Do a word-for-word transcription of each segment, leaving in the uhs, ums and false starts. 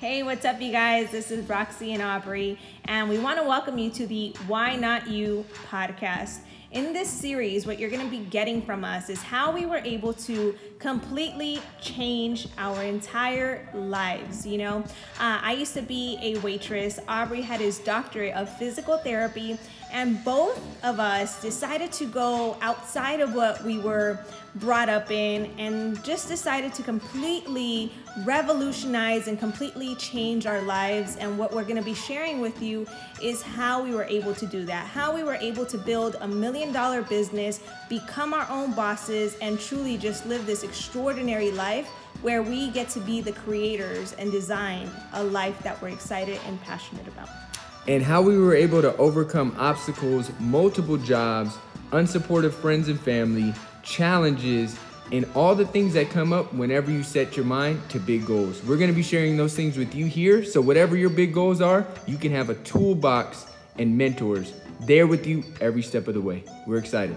Hey, what's up, you guys? This is Roxy and Aubrey, and we want to welcome you to the Why Not You podcast. In this series, what you're going to be getting from us is how we were able to completely change our entire lives. You know, uh, I used to be a waitress. Aubrey had his doctorate of physical therapy, and both of us decided to go outside of what we were brought up in and just decided to completely revolutionize and completely change our lives. And what we're going to be sharing with you is how we were able to do that, how we were able to build a million dollar business, become our own bosses, and truly just live this extraordinary life where we get to be the creators and design a life that we're excited and passionate about. And how we were able to overcome obstacles, multiple jobs, unsupportive friends and family, challenges, and all the things that come up whenever you set your mind to big goals. We're going to be sharing those things with you here. So whatever your big goals are, you can have a toolbox and mentors there with you every step of the way. We're excited.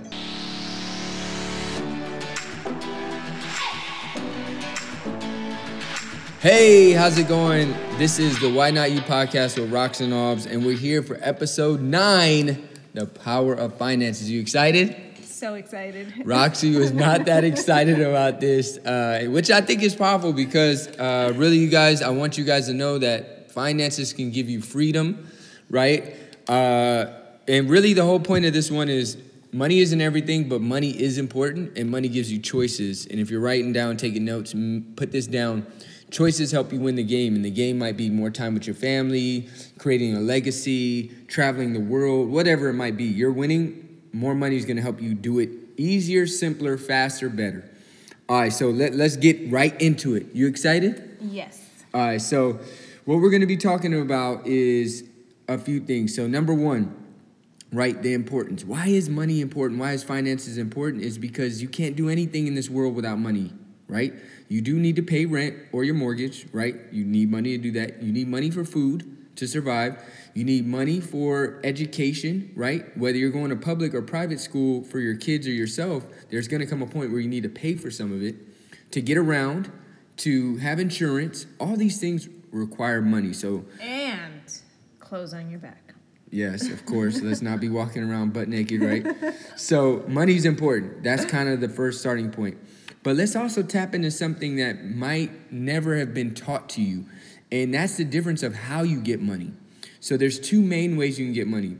Hey, how's it going? This is the Why Not You podcast with Rox and Aubs, and we're here for episode nine, The Power of Finances. You excited? So excited. Roxy was not that excited about this, uh, which I think is powerful because uh, really, you guys, I want you guys to know that finances can give you freedom, right? Uh, and really the whole point of this one is money isn't everything, but money is important, and money gives you choices. And if you're writing down, taking notes, put this down. Choices help you win the game, and the game might be more time with your family, creating a legacy, traveling the world, whatever it might be. You're winning. More money is going to help you do it easier, simpler, faster, better. All right, so let, let's get right into it. You excited? Yes. All right, so what we're going to be talking about is a few things. So number one, right, the importance. Why is money important? Why is finances important? Is because you can't do anything in this world without money, right? You do need to pay rent or your mortgage, right? You need money to do that. You need money for food to survive. You need money for education, right? Whether you're going to public or private school for your kids or yourself, there's going to come a point where you need to pay for some of it, to get around, to have insurance. All these things require money. So and clothes on your back. Yes, of course. Let's not be walking around butt naked, right? So money's important. That's kind of the first starting point. But let's also tap into something that might never have been taught to you, and that's the difference of how you get money. So there's two main ways you can get money.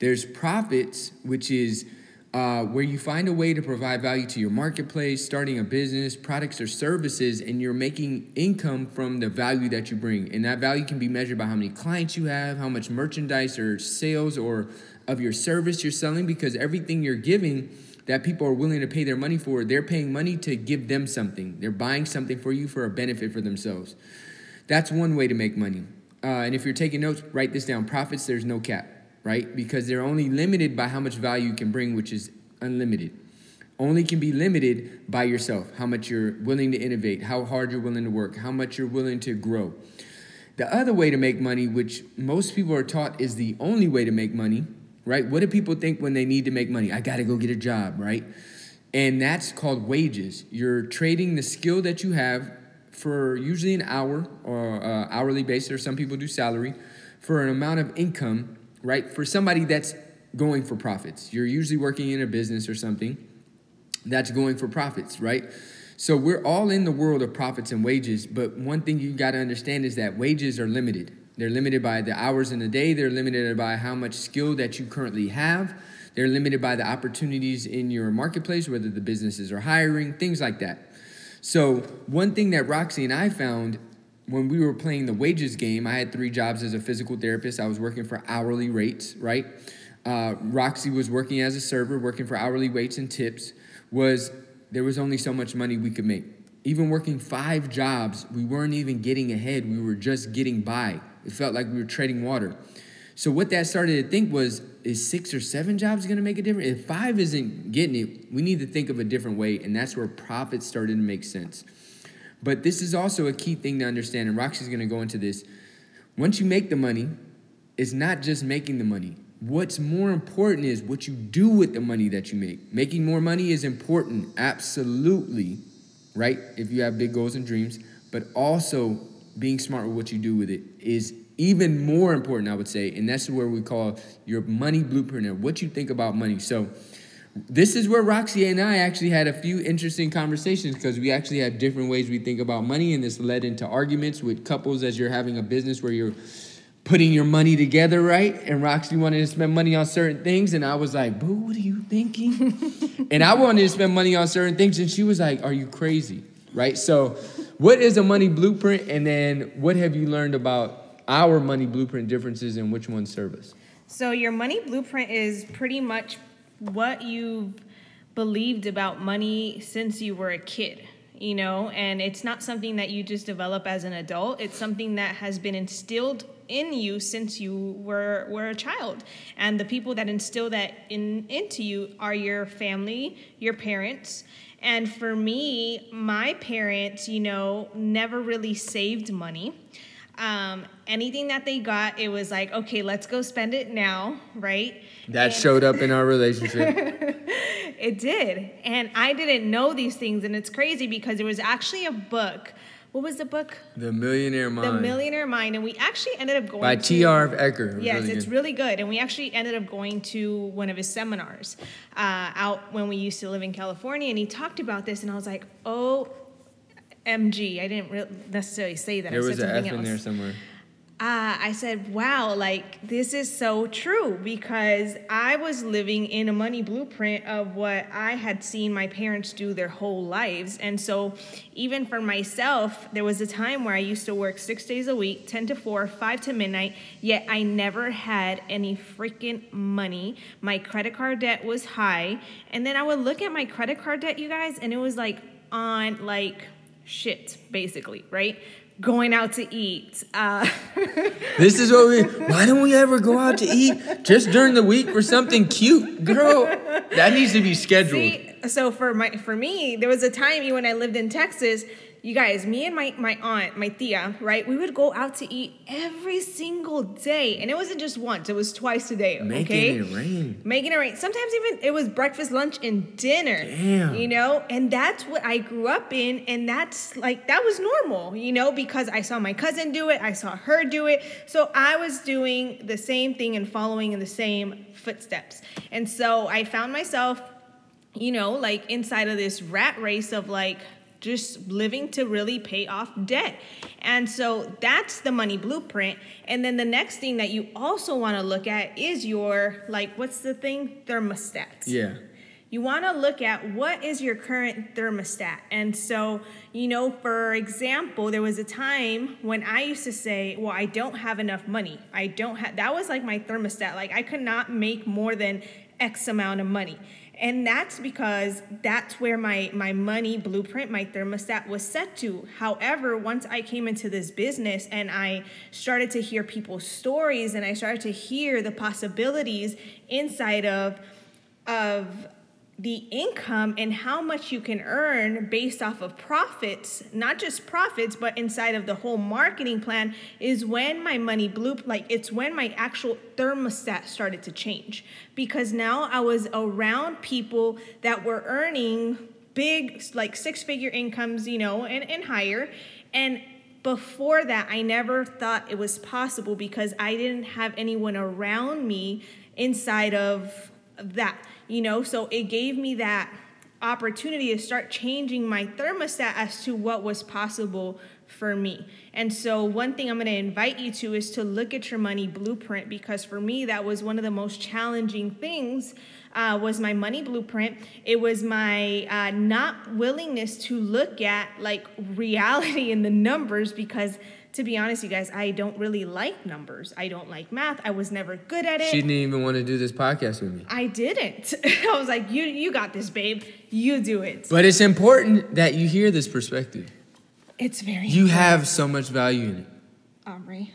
There's profits, which is uh, where you find a way to provide value to your marketplace, starting a business, products or services, and you're making income from the value that you bring. And that value can be measured by how many clients you have, how much merchandise or sales or of your service you're selling, because everything you're giving that people are willing to pay their money for, they're paying money to give them something. They're buying something for you for a benefit for themselves. That's one way to make money. Uh, and if you're taking notes, write this down. Profits, there's no cap, right? Because they're only limited by how much value you can bring, which is unlimited. Only can be limited by yourself, how much you're willing to innovate, how hard you're willing to work, how much you're willing to grow. The other way to make money, which most people are taught is the only way to make money, right? What do people think when they need to make money? I got to go get a job, right? And that's called wages. You're trading the skill that you have for usually an hour or uh, hourly basis, or some people do salary, for an amount of income, right? For somebody that's going for profits. You're usually working in a business or something that's going for profits, right? So we're all in the world of profits and wages, but one thing you got to understand is that wages are limited. They're limited by the hours in the day. They're limited by how much skill that you currently have. They're limited by the opportunities in your marketplace, whether the businesses are hiring, things like that. So one thing that Roxy and I found when we were playing the wages game, I had three jobs as a physical therapist. I was working for hourly rates, right? Uh, Roxy was working as a server, working for hourly rates and tips. Was there was only so much money we could make. Even working five jobs, we weren't even getting ahead. We were just getting by. It felt like we were treading water. So what that started to think was, is six or seven jobs going to make a difference? If five isn't getting it, we need to think of a different way, and that's where profits started to make sense. But this is also a key thing to understand, and Roxy's going to go into this. Once you make the money, it's not just making the money. What's more important is what you do with the money that you make. Making more money is important, absolutely, right, if you have big goals and dreams, but also being smart with what you do with it is even more important, I would say, and that's where we call your money blueprint, or what you think about money. So this is where Roxy and I actually had a few interesting conversations, because we actually have different ways we think about money, and this led into arguments with couples as you're having a business where you're putting your money together, right? And Roxy wanted to spend money on certain things, and I was like, boo, what are you thinking? And I wanted to spend money on certain things, and she was like, are you crazy, right? So what is a money blueprint, and then what have you learned about our money blueprint differences and which ones serve us? So your money blueprint is pretty much what you've believed about money since you were a kid, you know, and it's not something that you just develop as an adult. It's something that has been instilled in you since you were were a child. And the people that instill that in into you are your family, your parents. And for me, my parents, you know, never really saved money. Um, anything that they got, it was like, okay, let's go spend it now, right? That and showed up in our relationship. It did. And I didn't know these things. And it's crazy because there was actually a book. What was the book? The Millionaire Mind. The Millionaire Mind. And we actually ended up going By to... By T. Harv Eker. It yes, really it's good. really good. And we actually ended up going to one of his seminars uh, out when we used to live in California. And he talked about this. And I was like, oh... M G. I didn't re- necessarily say that. There was an F in there somewhere. Uh, I said, wow, like this is so true, because I was living in a money blueprint of what I had seen my parents do their whole lives. And so even for myself, there was a time where I used to work six days a week, ten to four, five to midnight, yet I never had any freaking money. My credit card debt was high. And then I would look at my credit card debt, you guys, and it was like on like... shit, basically, right? Going out to eat. Uh. This is what we, why don't we ever go out to eat just during the week for something cute? Girl, that needs to be scheduled. See, so for my for me, there was a time when I lived in Texas, you guys, me and my, my aunt, my tia, right? We would go out to eat every single day. And it wasn't just once. It was twice a day, Making okay? Making it rain. Making it rain. Sometimes even it was breakfast, lunch, and dinner. Damn. You know? And that's what I grew up in. And that's like, that was normal, you know? Because I saw my cousin do it. I saw her do it. So I was doing the same thing and following in the same footsteps. And so I found myself, you know, like inside of this rat race of like, just living to really pay off debt. And so that's the money blueprint. And then the next thing that you also want to look at is your, like, what's the thing? Thermostats. Yeah. You want to look at what is your current thermostat. And so, you know, for example, there was a time when I used to say, well, I don't have enough money. I don't have, that was like my thermostat. Like I could not make more than X amount of money. And that's because that's where my, my money blueprint, my thermostat was set to. However, once I came into this business and I started to hear people's stories and I started to hear the possibilities inside of, of the income and how much you can earn based off of profits, not just profits, but inside of the whole marketing plan is when my money blueprint, like it's when my actual thermostat started to change, because now I was around people that were earning big, like six figure incomes, you know, and, and higher. And before that, I never thought it was possible because I didn't have anyone around me inside of that. You know, so it gave me that opportunity to start changing my thermostat as to what was possible for me. And so one thing I'm going to invite you to is to look at your money blueprint, because for me, that was one of the most challenging things uh, was my money blueprint. It was my uh, not willingness to look at like reality in the numbers, because to be honest, you guys, I don't really like numbers. I don't like math. I was never good at it. She didn't even want to do this podcast with me. I didn't. I was like, you you got this, babe. You do it. But it's important that you hear this perspective. It's very You important. Have so much value in it. Omri.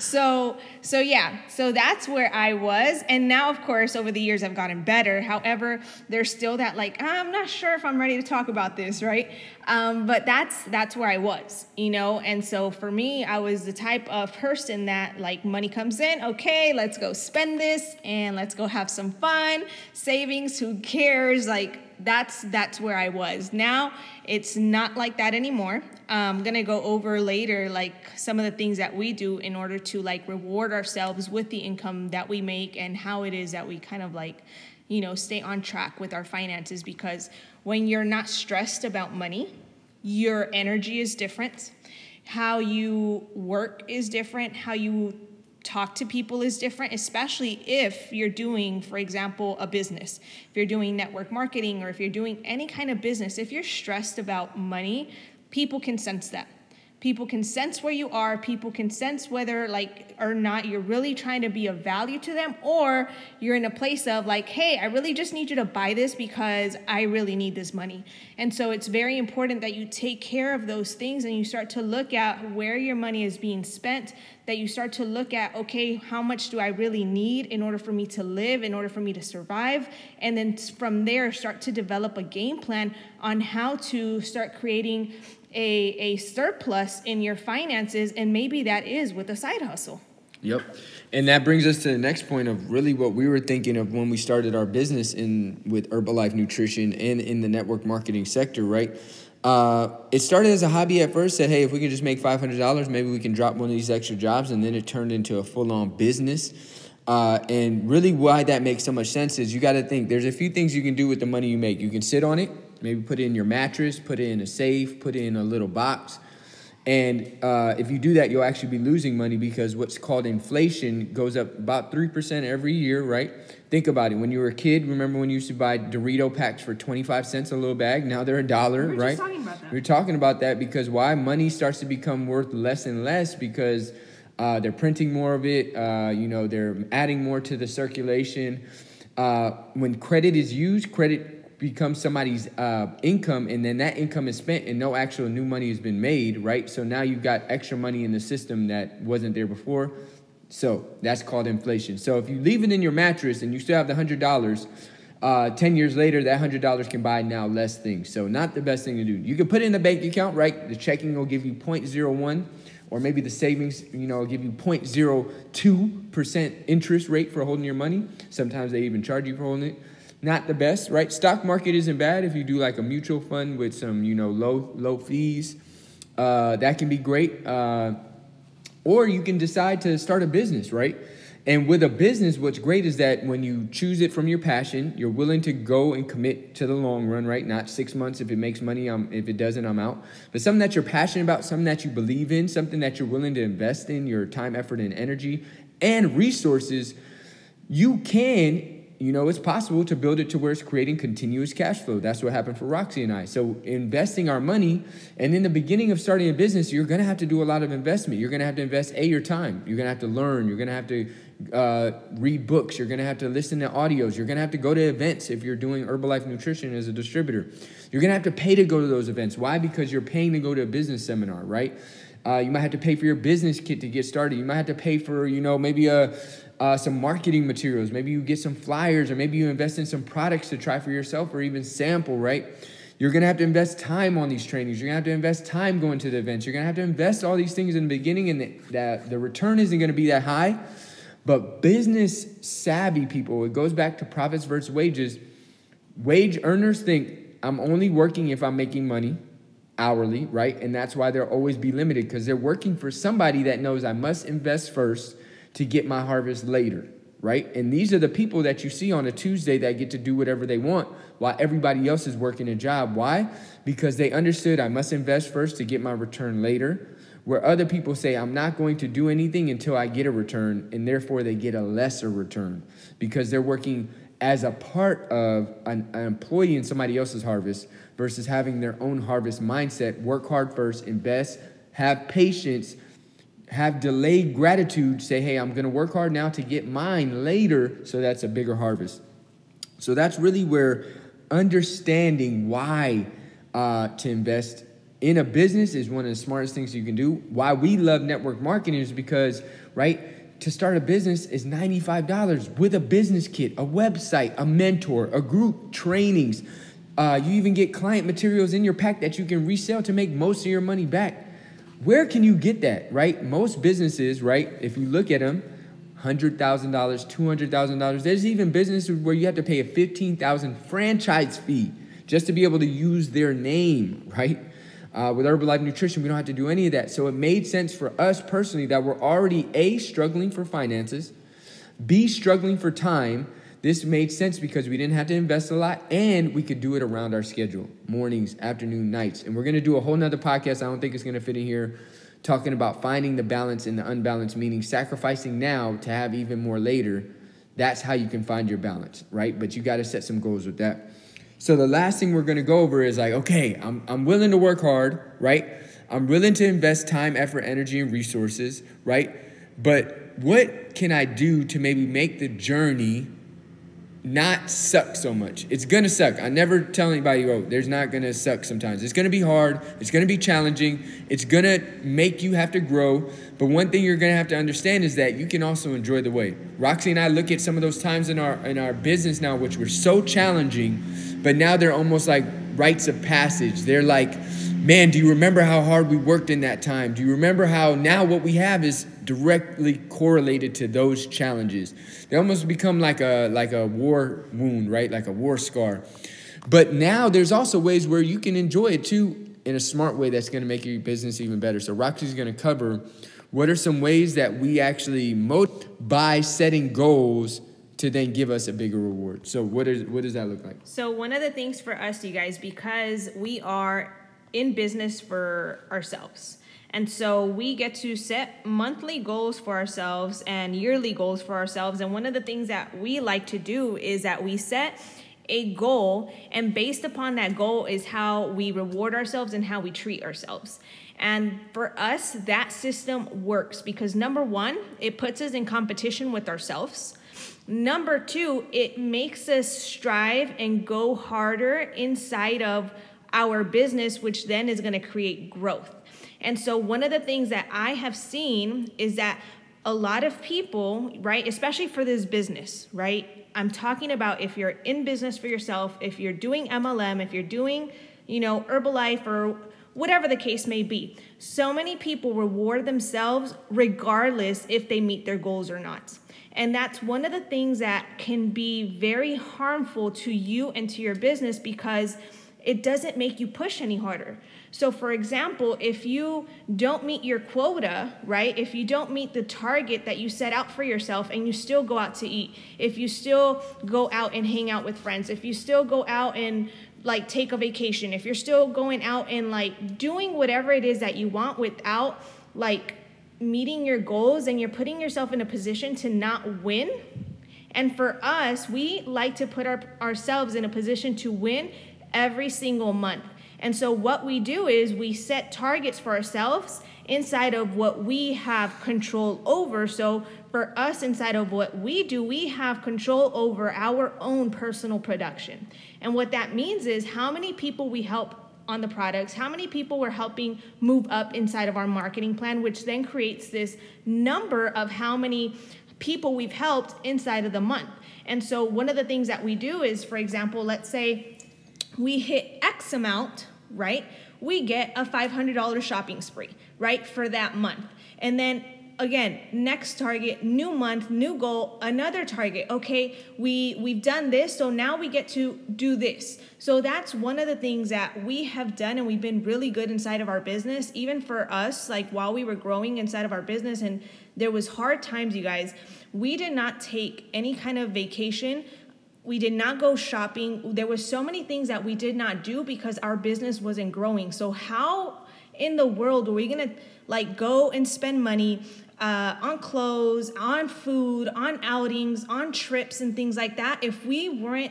so, so yeah, so that's where I was. And now, of course, over the years, I've gotten better. However, there's still that like, I'm not sure if I'm ready to talk about this, right? Um, but that's that's where I was, you know? And so for me, I was the type of person that like money comes in, okay, let's go spend this and let's go have some fun. Savings, who cares? Like, that's that's where I was. Now it's not like that anymore. I'm going to go over later like some of the things that we do in order to like reward ourselves with the income that we make and how it is that we kind of like, you know, stay on track with our finances, because when you're not stressed about money, your energy is different. How you work is different. How you talk to people is different, especially if you're doing, for example, a business. If you're doing network marketing or if you're doing any kind of business, if you're stressed about money, people can sense that. People can sense where you are. People can sense whether like or not you're really trying to be of value to them, or you're in a place of like, hey, I really just need you to buy this because I really need this money. And so it's very important that you take care of those things and you start to look at where your money is being spent, that you start to look at, okay, how much do I really need in order for me to live, in order for me to survive? And then from there, start to develop a game plan on how to start creating A, a surplus in your finances, and maybe that is with a side hustle. Yep. And that brings us to the next point of really what we were thinking of when we started our business in with Herbalife Nutrition and in the network marketing sector, right? Uh, it started as a hobby at first, said, hey, if we could just make five hundred dollars, maybe we can drop one of these extra jobs, and then it turned into a full-on business. Uh, and really why that makes so much sense is you got to think there's a few things you can do with the money you make. You can sit on it. Maybe put it in your mattress, put it in a safe, put it in a little box. And uh, if you do that, you'll actually be losing money, because what's called inflation goes up about three percent every year, right? Think about it. When you were a kid, remember when you used to buy Dorito packs for twenty-five cents a little bag? Now they're a dollar, right? We're just talking about that. We're talking about that because why? Money starts to become worth less and less because uh, they're printing more of it. Uh, you know, they're adding more to the circulation. Uh, when credit is used, credit becomes somebody's uh, income, and then that income is spent and no actual new money has been made, right? So now you've got extra money in the system that wasn't there before. So that's called inflation. So if you leave it in your mattress and you still have the one hundred dollars, uh, ten years later, that one hundred dollars can buy now less things. So not the best thing to do. You can put it in a bank account, right? The checking will give you zero point zero one, or maybe the savings, you know, will give you zero point zero two percent interest rate for holding your money. Sometimes they even charge you for holding it. Not the best, right? Stock market isn't bad if you do like a mutual fund with some, you know, low low fees. Uh, that can be great. Uh, or you can decide to start a business, right? And with a business, what's great is that when you choose it from your passion, you're willing to go and commit to the long run, right? Not six months. If it makes money, I'm, if it doesn't, I'm out. But something that you're passionate about, something that you believe in, something that you're willing to invest in, your time, effort, and energy, and resources, you can You know, it's possible to build it to where it's creating continuous cash flow. That's what happened for Roxy and I. So investing our money, and in the beginning of starting a business, you're going to have to do a lot of investment. You're going to have to invest, A, your time. You're going to have to learn. You're going to have to uh, read books. You're going to have to listen to audios. You're going to have to go to events if you're doing Herbalife Nutrition as a distributor. You're going to have to pay to go to those events. Why? Because you're paying to go to a business seminar, right? Uh, you might have to pay for your business kit to get started. You might have to pay for, you know, maybe a... Uh, some marketing materials. Maybe you get some flyers, or maybe you invest in some products to try for yourself or even sample, right? You're going to have to invest time on these trainings. You're going to have to invest time going to the events. You're going to have to invest all these things in the beginning, and the, that the return isn't going to be that high. But business savvy people, it goes back to profits versus wages. Wage earners think, I'm only working if I'm making money hourly, right? And that's why they'll always be limited, because they're working for somebody that knows I must invest first to get my harvest later, right? And these are the people that you see on a Tuesday that get to do whatever they want while everybody else is working a job. Why? Because they understood I must invest first to get my return later, where other people say I'm not going to do anything until I get a return, and therefore they get a lesser return because they're working as a part of an, an employee in somebody else's harvest versus having their own harvest mindset, work hard first, invest, have patience, have delayed gratitude, say, hey, I'm going to work hard now to get mine later, so that's a bigger harvest. So that's really where understanding why uh, to invest in a business is one of the smartest things you can do. Why we love network marketing is because, right, to start a business is ninety-five dollars with a business kit, a website, a mentor, a group, trainings. Uh, you even get client materials in your pack that you can resell to make most of your money back. Where can you get that, right? Most businesses, right, if you look at them, one hundred thousand dollars, two hundred thousand dollars. There's even businesses where you have to pay a fifteen thousand dollars franchise fee just to be able to use their name, right? Uh, with Herbalife Nutrition, we don't have to do any of that. So it made sense for us personally that we're already, A, struggling for finances, B, struggling for time. This made sense because we didn't have to invest a lot, and we could do it around our schedule, mornings, afternoon, nights. And we're going to do a whole nother podcast. I don't think it's going to fit in here, talking about finding the balance in the unbalanced, meaning sacrificing now to have even more later. That's how you can find your balance, right? But you got to set some goals with that. So the last thing we're going to go over is like, okay, I'm I'm willing to work hard, right? I'm willing to invest time, effort, energy, and resources, right? But what can I do to maybe make the journey not suck so much? It's going to suck. I never tell anybody, oh, there's not going to suck sometimes. It's going to be hard. It's going to be challenging. It's going to make you have to grow. But one thing you're going to have to understand is that you can also enjoy the way. Roxy and I look at some of those times in our in our business now, which were so challenging, but now they're almost like rites of passage. They're like, man, do you remember how hard we worked in that time? Do you remember how now what we have is directly correlated to those challenges? They almost become like a like a war wound, right? Like a war scar. But now there's also ways where you can enjoy it too in a smart way that's going to make your business even better. So Roxy's going to cover what are some ways that we actually motivate by setting goals to then give us a bigger reward. So what is what does that look like? So one of the things for us, you guys, because we are in business for ourselves, and so we get to set monthly goals for ourselves and yearly goals for ourselves. And one of the things that we like to do is that we set a goal, and based upon that goal is how we reward ourselves and how we treat ourselves. And for us, that system works because number one, it puts us in competition with ourselves. Number two, it makes us strive and go harder inside of our business, which then is going to create growth. And so one of the things that I have seen is that a lot of people, right, especially for this business, right, I'm talking about if you're in business for yourself, if you're doing M L M, if you're doing, you know, Herbalife or whatever the case may be, so many people reward themselves regardless if they meet their goals or not. And that's one of the things that can be very harmful to you and to your business because it doesn't make you push any harder. So for example, if you don't meet your quota, right? If you don't meet the target that you set out for yourself and you still go out to eat, if you still go out and hang out with friends, if you still go out and like take a vacation, if you're still going out and like doing whatever it is that you want without like meeting your goals, and you're putting yourself in a position to not win. And for us, we like to put our, ourselves in a position to win every single month. And so what we do is we set targets for ourselves inside of what we have control over. So for us, inside of what we do, we have control over our own personal production. And what that means is how many people we help on the products, how many people we're helping move up inside of our marketing plan, which then creates this number of how many people we've helped inside of the month. And so one of the things that we do is, for example, let's say we hit X amount, right? We get a five hundred dollars shopping spree, right, for that month. And then again, next target, new month, new goal, another target. Okay, we, we've done this, so now we get to do this. So that's one of the things that we have done, and we've been really good inside of our business, even for us, like while we were growing inside of our business, and there was hard times, you guys. We did not take any kind of vacation. We did not go shopping. There were so many things that we did not do because our business wasn't growing. So how in the world are we going to like go and spend money Uh, on clothes, on food, on outings, on trips and things like that if we weren't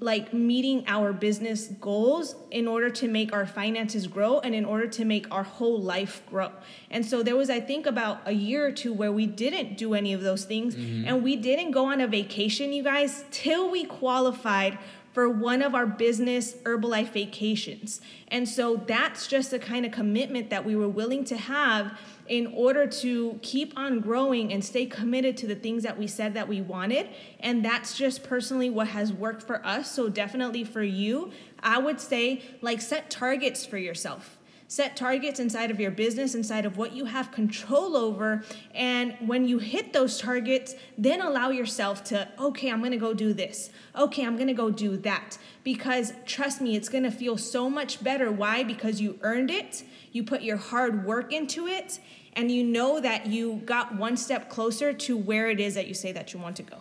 like meeting our business goals in order to make our finances grow and in order to make our whole life grow? And so there was, I think, about a year or two where we didn't do any of those things, mm-hmm. and we didn't go on a vacation, you guys, till we qualified for one of our business Herbalife vacations. And so that's just the kind of commitment that we were willing to have in order to keep on growing and stay committed to the things that we said that we wanted. And that's just personally what has worked for us. So definitely for you, I would say like set targets for yourself. Set targets inside of your business, inside of what you have control over. And when you hit those targets, then allow yourself to, okay, I'm going to go do this. Okay, I'm going to go do that. Because trust me, it's going to feel so much better. Why? Because you earned it. You put your hard work into it. And you know that you got one step closer to where it is that you say that you want to go.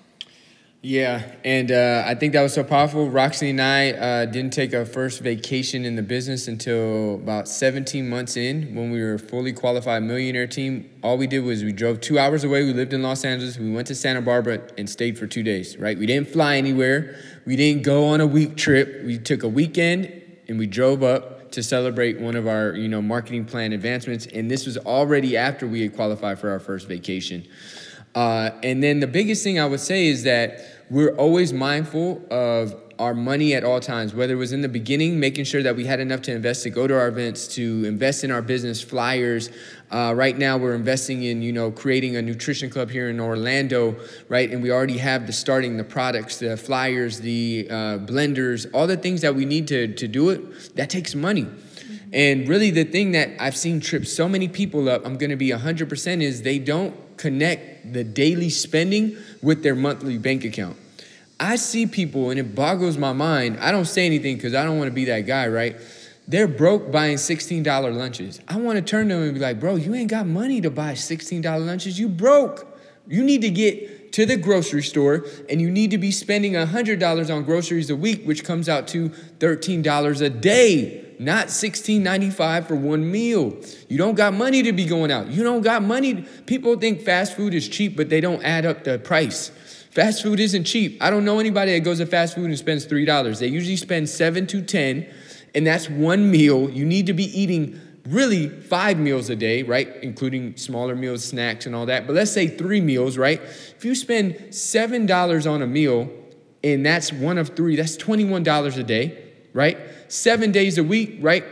Yeah, and uh, I think that was so powerful. Roxy and I uh, didn't take our first vacation in the business until about seventeen months in, when we were a fully qualified millionaire team. All we did was we drove two hours away. We lived in Los Angeles. We went to Santa Barbara and stayed for two days, right? We didn't fly anywhere. We didn't go on a week trip. We took a weekend and we drove up to celebrate one of our, you know, marketing plan advancements. And this was already after we had qualified for our first vacation. Uh, and then the biggest thing I would say is that we're always mindful of our money at all times, whether it was in the beginning, making sure that we had enough to invest, to go to our events, to invest in our business flyers. Uh, right now, we're investing in, you know, creating a nutrition club here in Orlando, right? And we already have the starting, the products, the flyers, the uh, blenders, all the things that we need to, to do it. That takes money. And really the thing that I've seen trip so many people up, I'm going to be one hundred percent, is they don't connect the daily spending with their monthly bank account. I see people, and it boggles my mind. I don't say anything because I don't want to be that guy, right? They're broke buying sixteen dollars lunches. I want to turn to them and be like, bro, you ain't got money to buy sixteen dollars lunches. You broke. You need to get to the grocery store, and you need to be spending one hundred dollars on groceries a week, which comes out to thirteen dollars a day. Not sixteen ninety-five for one meal. You don't got money to be going out. You don't got money. People think fast food is cheap, but they don't add up the price. Fast food isn't cheap. I don't know anybody that goes to fast food and spends three dollars. They usually spend seven to ten, and that's one meal. You need to be eating really five meals a day, right? Including smaller meals, snacks, and all that. But let's say three meals, right? If you spend seven dollars on a meal, and that's one of three, that's twenty-one dollars a day, right? Seven days a week, right?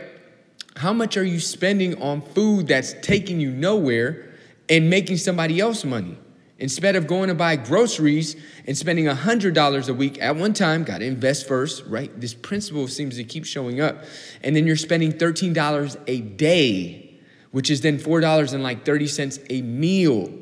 How much are you spending on food that's taking you nowhere and making somebody else money? Instead of going to buy groceries and spending one hundred dollars a week at one time, got to invest first, right? This principle seems to keep showing up. And then you're spending thirteen dollars a day, which is then four dollars and like thirty cents a meal.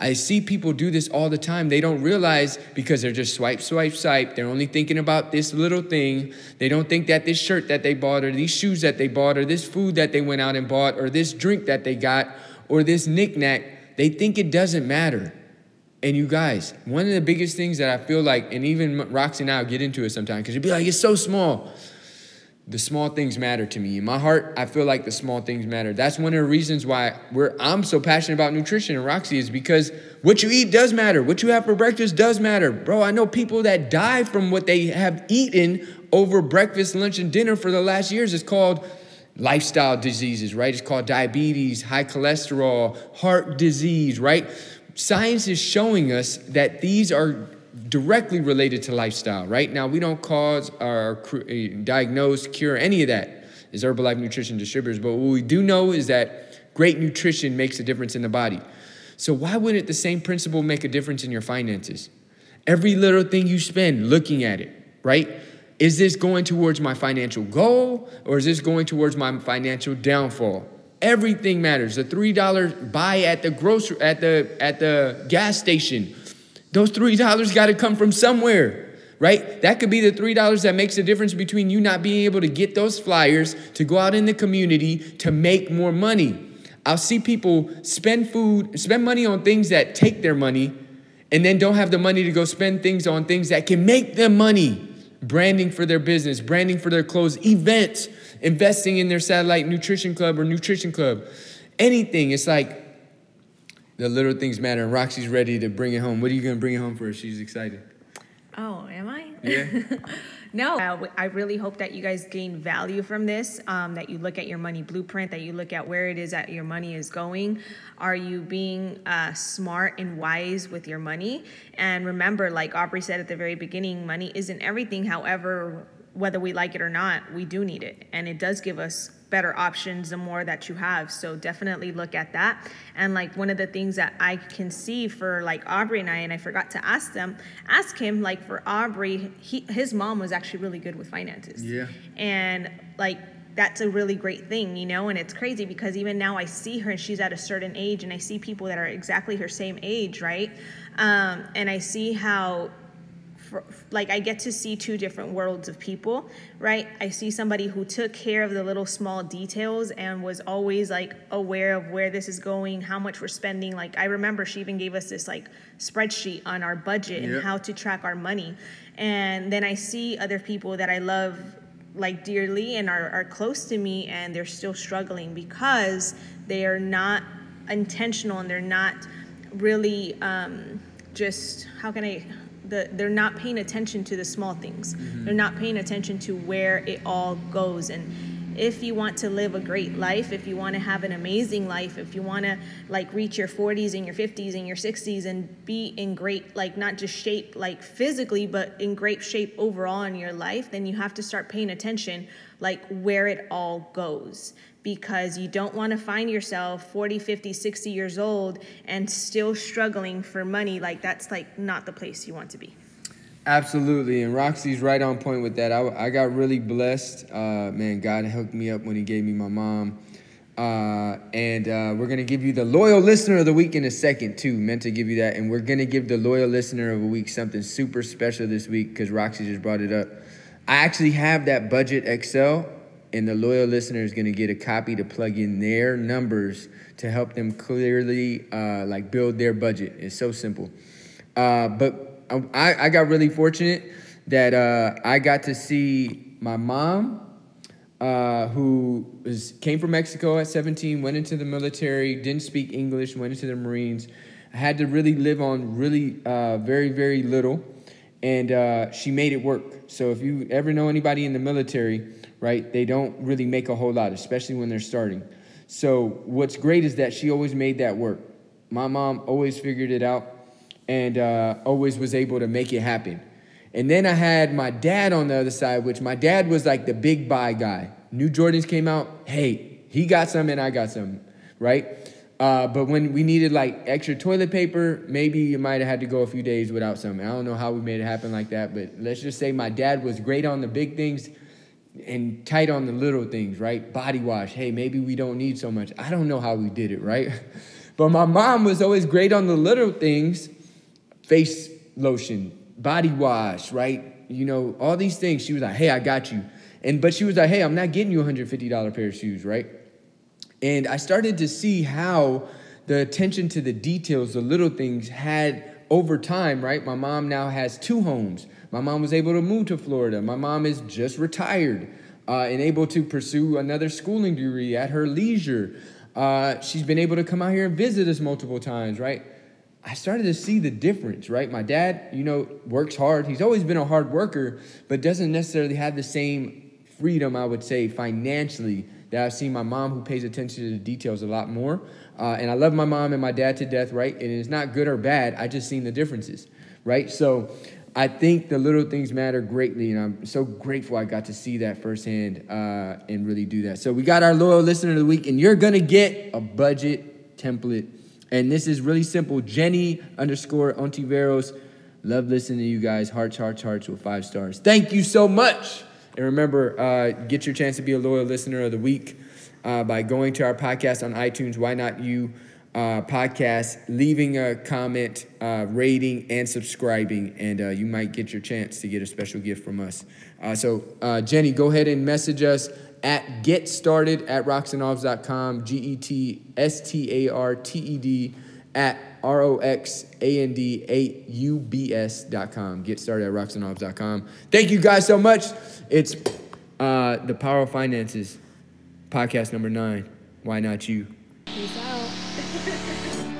I see people do this all the time. They don't realize because they're just swipe, swipe, swipe. They're only thinking about this little thing. They don't think that this shirt that they bought, or these shoes that they bought, or this food that they went out and bought, or this drink that they got, or this knickknack. They think it doesn't matter. And you guys, one of the biggest things that I feel like, and even Roxy and I will get into it sometimes, because you'll be like, it's so small. The small things matter to me. In my heart, I feel like the small things matter. That's one of the reasons why we're, I'm so passionate about nutrition and Roxy, is because what you eat does matter. What you have for breakfast does matter. Bro, I know people that die from what they have eaten over breakfast, lunch, and dinner for the last years. It's called lifestyle diseases, right? It's called diabetes, high cholesterol, heart disease, right? Science is showing us that these are directly related to lifestyle. Right now, we don't cause or diagnose, cure any of that as Herbalife Nutrition distributors. But what we do know is that great nutrition makes a difference in the body. So why wouldn't the same principle make a difference in your finances? Every little thing you spend, looking at it, right? Is this going towards my financial goal, or is this going towards my financial downfall? Everything matters. The three dollars buy at the grocery, at the at the gas station. Those three dollars got to come from somewhere, right? That could be the three dollars that makes the difference between you not being able to get those flyers to go out in the community to make more money. I'll see people spend food, spend money on things that take their money, and then don't have the money to go spend things on things that can make them money. Branding for their business, branding for their clothes, events, investing in their satellite nutrition club or nutrition club, anything. It's like, the little things matter, and Roxy's ready to bring it home. What are you going to bring it home for us? She's excited. Oh, am I? Yeah. No, uh, I really hope that you guys gain value from this, um, that you look at your money blueprint, that you look at where it is that your money is going. Are you being uh, smart and wise with your money? And remember, like Aubrey said at the very beginning, money isn't everything. However, whether we like it or not, we do need it. And it does give us better options the more that you have. So definitely look at that. And like one of the things that I can see for like Aubrey and I, and I forgot to ask them, ask him, like for Aubrey, he, his mom was actually really good with finances. Yeah. And like that's a really great thing, you know. And it's crazy because even now I see her and she's at a certain age, and I see people that are exactly her same age, right? Um, and I see how, for, like, I get to see two different worlds of people, right? I see somebody who took care of the little small details and was always, like, aware of where this is going, how much we're spending. Like, I remember she even gave us this, like, spreadsheet on our budget yep. and how to track our money. And then I see other people that I love, like, dearly and are, are close to me, and they're still struggling because they are not intentional and they're not really um, just, how can I... The, they're not paying attention to the small things. Mm-hmm. They're not paying attention to where it all goes. And if you want to live a great life, if you want to have an amazing life, if you want to, like, reach your forties and your fifties and your sixties and be in great, like, not just shape, like, physically, but in great shape overall in your life, then you have to start paying attention, like, where it all goes. Because you don't want to find yourself forty, fifty, sixty years old and still struggling for money. Like, that's, like, not the place you want to be. Absolutely. And Roxy's right on point with that. I, I got really blessed. Uh, man, God hooked me up when he gave me my mom. Uh, and uh, we're going to give you the Loyal Listener of the Week in a second, too. Meant to give you that. And we're going to give the Loyal Listener of the Week something super special this week because Roxy just brought it up. I actually have that budget Excel. And the loyal listener is going to get a copy to plug in their numbers to help them clearly, uh, like, build their budget. It's so simple. Uh, but I, I got really fortunate that uh, I got to see my mom, uh, who was, came from Mexico at seventeen, went into the military, didn't speak English, went into the Marines. I had to really live on really uh, very, very little. And uh, she made it work. So if you ever know anybody in the military, right, they don't really make a whole lot, especially when they're starting. So what's great is that she always made that work. My mom always figured it out and uh, always was able to make it happen. And then I had my dad on the other side, which my dad was like the big buy guy. New Jordans came out. Hey, he got some and I got some, right? Uh, but when we needed, like, extra toilet paper, maybe you might have had to go a few days without some. I don't know how we made it happen like that, but let's just say my dad was great on the big things and tight on the little things, right? Body wash. Hey, maybe we don't need so much. I don't know how we did it, right? But my mom was always great on the little things. Face lotion, body wash, right? You know, all these things. She was like, hey, I got you. And but she was like, hey, I'm not getting you a one hundred fifty dollars pair of shoes, right? And I started to see how the attention to the details, the little things, had over time, right? My mom now has two homes. My mom was able to move to Florida. My mom is just retired uh, and able to pursue another schooling degree at her leisure. Uh, she's been able to come out here and visit us multiple times, right? I started to see the difference, right? My dad, you know, works hard. He's always been a hard worker, but doesn't necessarily have the same freedom, I would say, financially, that I've seen my mom, who pays attention to the details a lot more. Uh, and I love my mom and my dad to death, right? And it's not good or bad. I just seen the differences, right? So I think the little things matter greatly. And I'm so grateful I got to see that firsthand uh, and really do that. So we got our Loyal Listener of the Week. And you're going to get a budget template. And this is really simple. Jenny underscore Ontiveros. Love listening to you guys. Hearts, hearts, hearts with five stars. Thank you so much. And remember, uh, get your chance to be a Loyal Listener of the Week uh, by going to our podcast on iTunes, Why Not You uh, podcast, leaving a comment, uh, rating, and subscribing. And uh, you might get your chance to get a special gift from us. Uh, so, uh, Jenny, go ahead and message us at getstarted at roxandoffs dot com, G E T S T A R T E D at R O X A N D A U B S dot com. Get started at roxandoffs dot com. Thank you guys so much. It's uh, The Power of Finances, podcast number nine. Why Not You? Peace out.